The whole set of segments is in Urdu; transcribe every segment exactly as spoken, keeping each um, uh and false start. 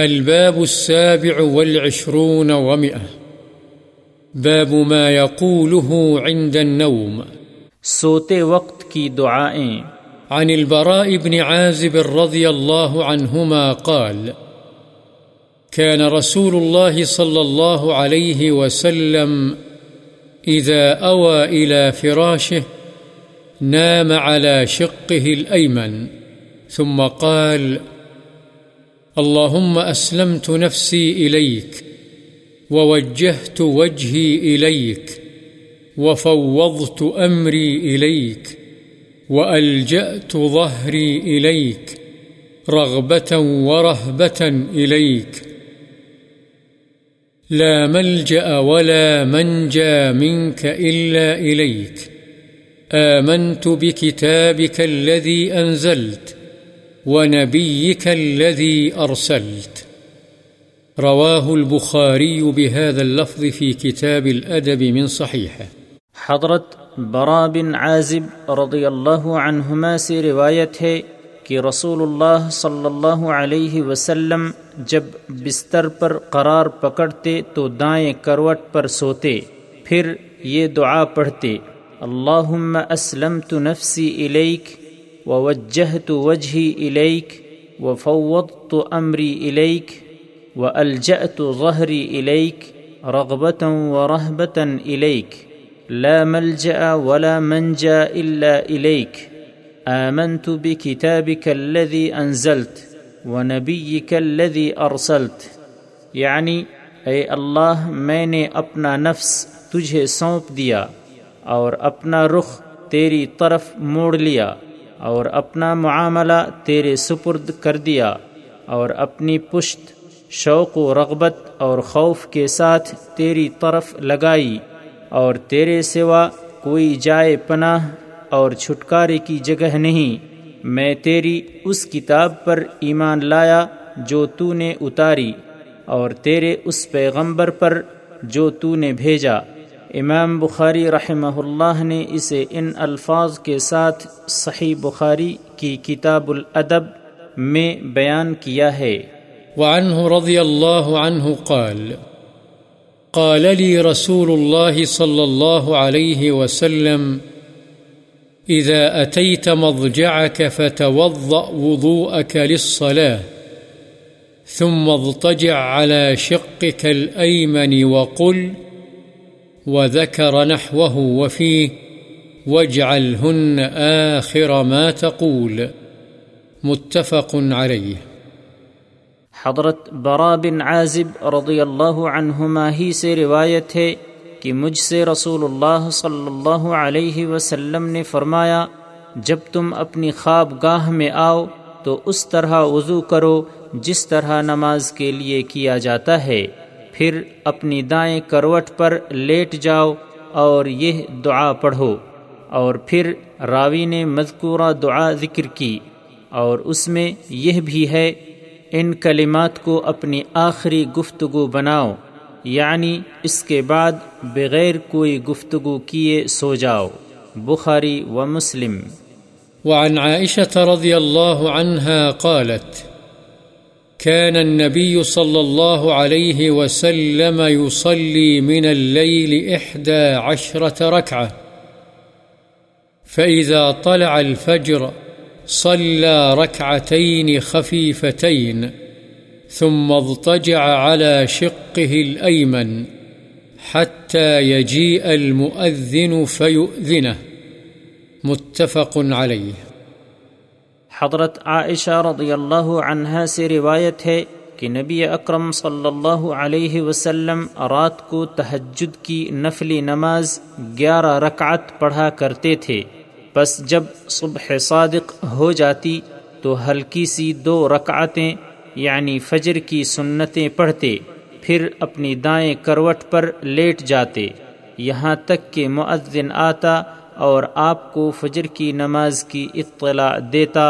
الباب السابع والعشرون ومئة باب ما يقوله عند النوم سوتے وقت کی دعائیں عن البراء بن عازب رضي الله عنهما قال كان رسول الله صلى الله عليه وسلم إذا أوى إلى فراشه نام على شقه الأيمن ثم قال اللهم أسلمت نفسي إليك ووجهت وجهي إليك وفوضت أمري إليك وألجأت ظهري إليك رغبة ورهبة إليك لا ملجأ ولا منجى منك إلا إليك آمنت بكتابك الذي أنزلت ونبيك الذي أرسلت رواه البخاري بهذا اللفظ في كتاب الأدب من صحيحه۔ حضرت براء بن عازب رضی اللہ عنہما سے روایت ہے کہ رسول اللہ صلی اللہ علیہ وسلم جب بستر پر قرار پکڑتے تو دائیں کروٹ پر سوتے، پھر یہ دعا پڑھتے اللہم اسلمت نفسی الیک ووجہت وجہی الیک وفوضت امری الیک والجأت ظہری الیک رغبتا ورہبتا الیک لا ملجأ ولا منجا الا الیک آمنت بکتابک الذی انزلت ونبیک الذی ارسلت، یعنی اے اللہ میں نے اپنا نفس تجھے سونپ دیا اور اپنا رخ تیری طرف موڑ لیا اور اپنا معاملہ تیرے سپرد کر دیا اور اپنی پشت شوق و رغبت اور خوف کے ساتھ تیری طرف لگائی اور تیرے سوا کوئی جائے پناہ اور چھٹکارے کی جگہ نہیں۔ میں تیری اس کتاب پر ایمان لایا جو تو نے اتاری اور تیرے اس پیغمبر پر جو تو نے بھیجا۔ امام بخاری رحمہ اللہ نے اسے ان الفاظ کے ساتھ صحیح بخاری کی کتاب الادب میں بیان کیا ہے۔ وعنہ رضی اللہ عنہ قال قال لی رسول اللہ صلی اللہ علیہ وسلم اذا اتیت مضجعك فتوضأ وضوءك للصلاة ثم اضطجع على شقك الأيمن وقل وذكر نحوه وفيه واجعلهن آخر ما تقول متفق عليه۔ حضرت براء بن عازب رضی اللہ عنہما ہی سے روایت ہے کہ مجھ سے رسول اللہ صلی اللہ علیہ وسلم نے فرمایا جب تم اپنی خوابگاہ میں آؤ تو اس طرح وضو کرو جس طرح نماز کے لیے کیا جاتا ہے، پھر اپنی دائیں کروٹ پر لیٹ جاؤ اور یہ دعا پڑھو۔ اور پھر راوی نے مذکورہ دعا ذکر کی اور اس میں یہ بھی ہے ان کلمات کو اپنی آخری گفتگو بناؤ، یعنی اس کے بعد بغیر کوئی گفتگو کیے سو جاؤ۔ بخاری و مسلم۔ وعن عائشة رضی اللہ عنہا قالت كان النبي صلى الله عليه وسلم يصلي من الليل إحدى عشرة ركعة فإذا طلع الفجر صلى ركعتين خفيفتين ثم اضطجع على شقه الأيمن حتى يجيء المؤذن فيؤذنه متفق عليه۔ حضرت عائشہ رضی اللہ عنہا سے روایت ہے کہ نبی اکرم صلی اللہ علیہ وسلم رات کو تہجد کی نفلی نماز گیارہ رکعت پڑھا کرتے تھے، پس جب صبح صادق ہو جاتی تو ہلکی سی دو رکعتیں یعنی فجر کی سنتیں پڑھتے، پھر اپنی دائیں کروٹ پر لیٹ جاتے یہاں تک کہ مؤذن آتا اور آپ کو فجر کی نماز کی اطلاع دیتا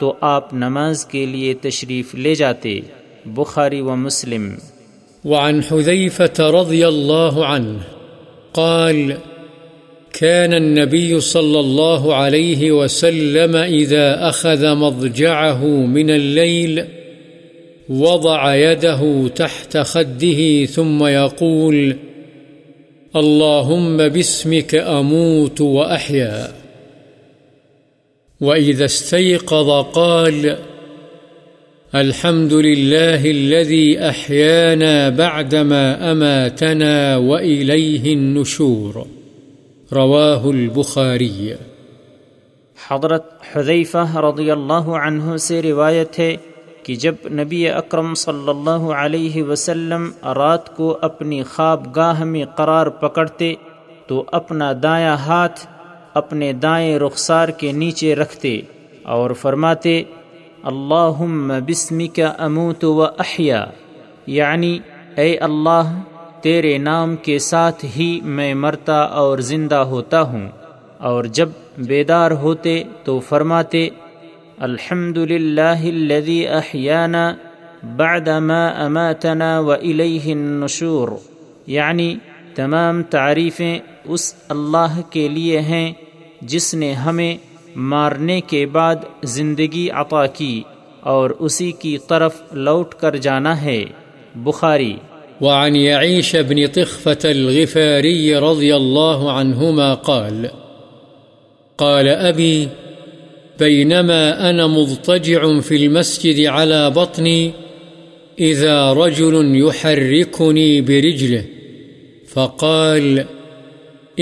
تو آپ نماز کے لیے تشریف لے جاتے۔ بخاری و مسلم۔ وعن حذیفة رضی اللہ عنہ قال كان النبي صلى الله عليه وسلم إذا أخذ مضجعه من الليل وضع يده تحت خده ثم يقول: اللهم باسمك أموت وأحيا. وإذا استيقظ قال: الحمد لله الذي أحيانا بعدما أماتنا وإليه النشور. رواه البخاری۔ حضرت حذیفہ رضی اللہ عنہ سے روایت ہے کہ جب نبی اکرم صلی اللہ علیہ وسلم رات کو اپنی خواب گاہ میں قرار پکڑتے تو اپنا دایاں ہاتھ اپنے دائیں رخسار کے نیچے رکھتے اور فرماتے: اللہم بسمک اموت و احیا، یعنی اے اللہ تیرے نام کے ساتھ ہی میں مرتا اور زندہ ہوتا ہوں۔ اور جب بیدار ہوتے تو فرماتے: الحمدللہ الذی احیانا بعدما اماتنا و الیہ النشور، یعنی تمام تعریفیں اس اللہ کے لیے ہیں جس نے ہمیں مارنے کے بعد زندگی عطا کی اور اسی کی طرف لوٹ کر جانا ہے۔ بخاری۔ وعن يعيش بن طخفة الغفاري رضي الله عنهما قال: قال أبي: بينما أنا مضطجع في المسجد على بطني إذا رجل يحركني برجله، فقال: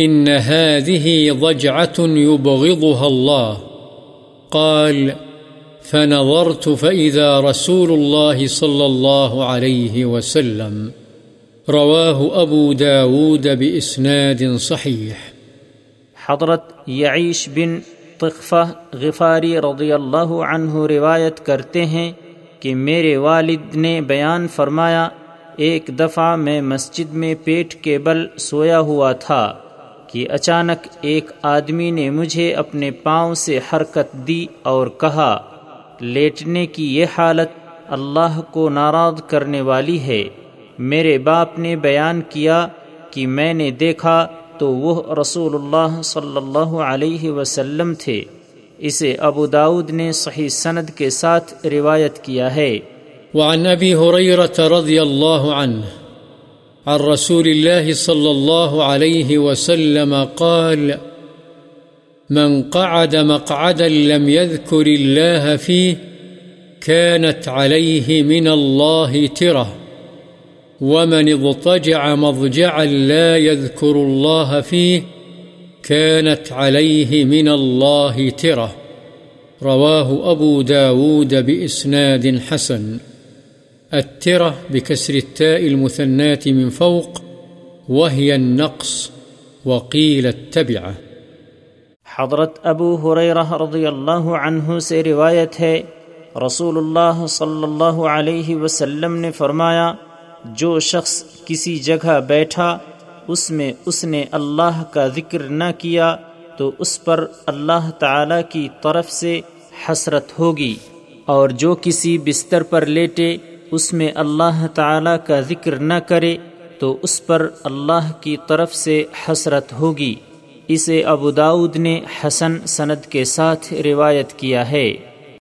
إن هذه ضجعة يبغضها الله. قال: فنظرت فإذا رسول الله صلى الله عليه وسلم. رواه أبو داود بإسناد صحيح۔ حضرت یعیش بن طخفہ غفاری رضی اللہ عنہ روایت کرتے ہیں کہ میرے والد نے بیان فرمایا: ایک دفعہ میں مسجد میں پیٹ کے بل سویا ہوا تھا کہ اچانک ایک آدمی نے مجھے اپنے پاؤں سے حرکت دی اور کہا: لیٹنے کی یہ حالت اللہ کو ناراض کرنے والی ہے۔ میرے باپ نے بیان کیا کہ میں نے دیکھا تو وہ رسول اللہ صلی اللہ علیہ وسلم تھے۔ اسے ابو داود نے صحیح سند کے ساتھ روایت کیا ہے۔ وعن ابی ہریرہ رضی اللہ عنہ عن رسول اللہ صلی اللہ علیہ وسلم قال: من قعد مقعدا لم يذكر الله فيه كانت عليه من الله ترة، ومن اضطجع مضجعا لا يذكر الله فيه كانت عليه من الله ترة. رواه أبو داود بإسناد حسن. الترة بكسر التاء المثناة من فوق، وهي النقص، وقيل التبعة۔ حضرت ابو ہریرہ رضی اللہ عنہ سے روایت ہے رسول اللہ صلی اللہ علیہ وسلم نے فرمایا: جو شخص کسی جگہ بیٹھا اس میں اس نے اللہ کا ذکر نہ کیا تو اس پر اللہ تعالی کی طرف سے حسرت ہوگی، اور جو کسی بستر پر لیٹے اس میں اللہ تعالی کا ذکر نہ کرے تو اس پر اللہ کی طرف سے حسرت ہوگی۔ اسے ابو داؤد نے حسن سند کے ساتھ روایت کیا ہے۔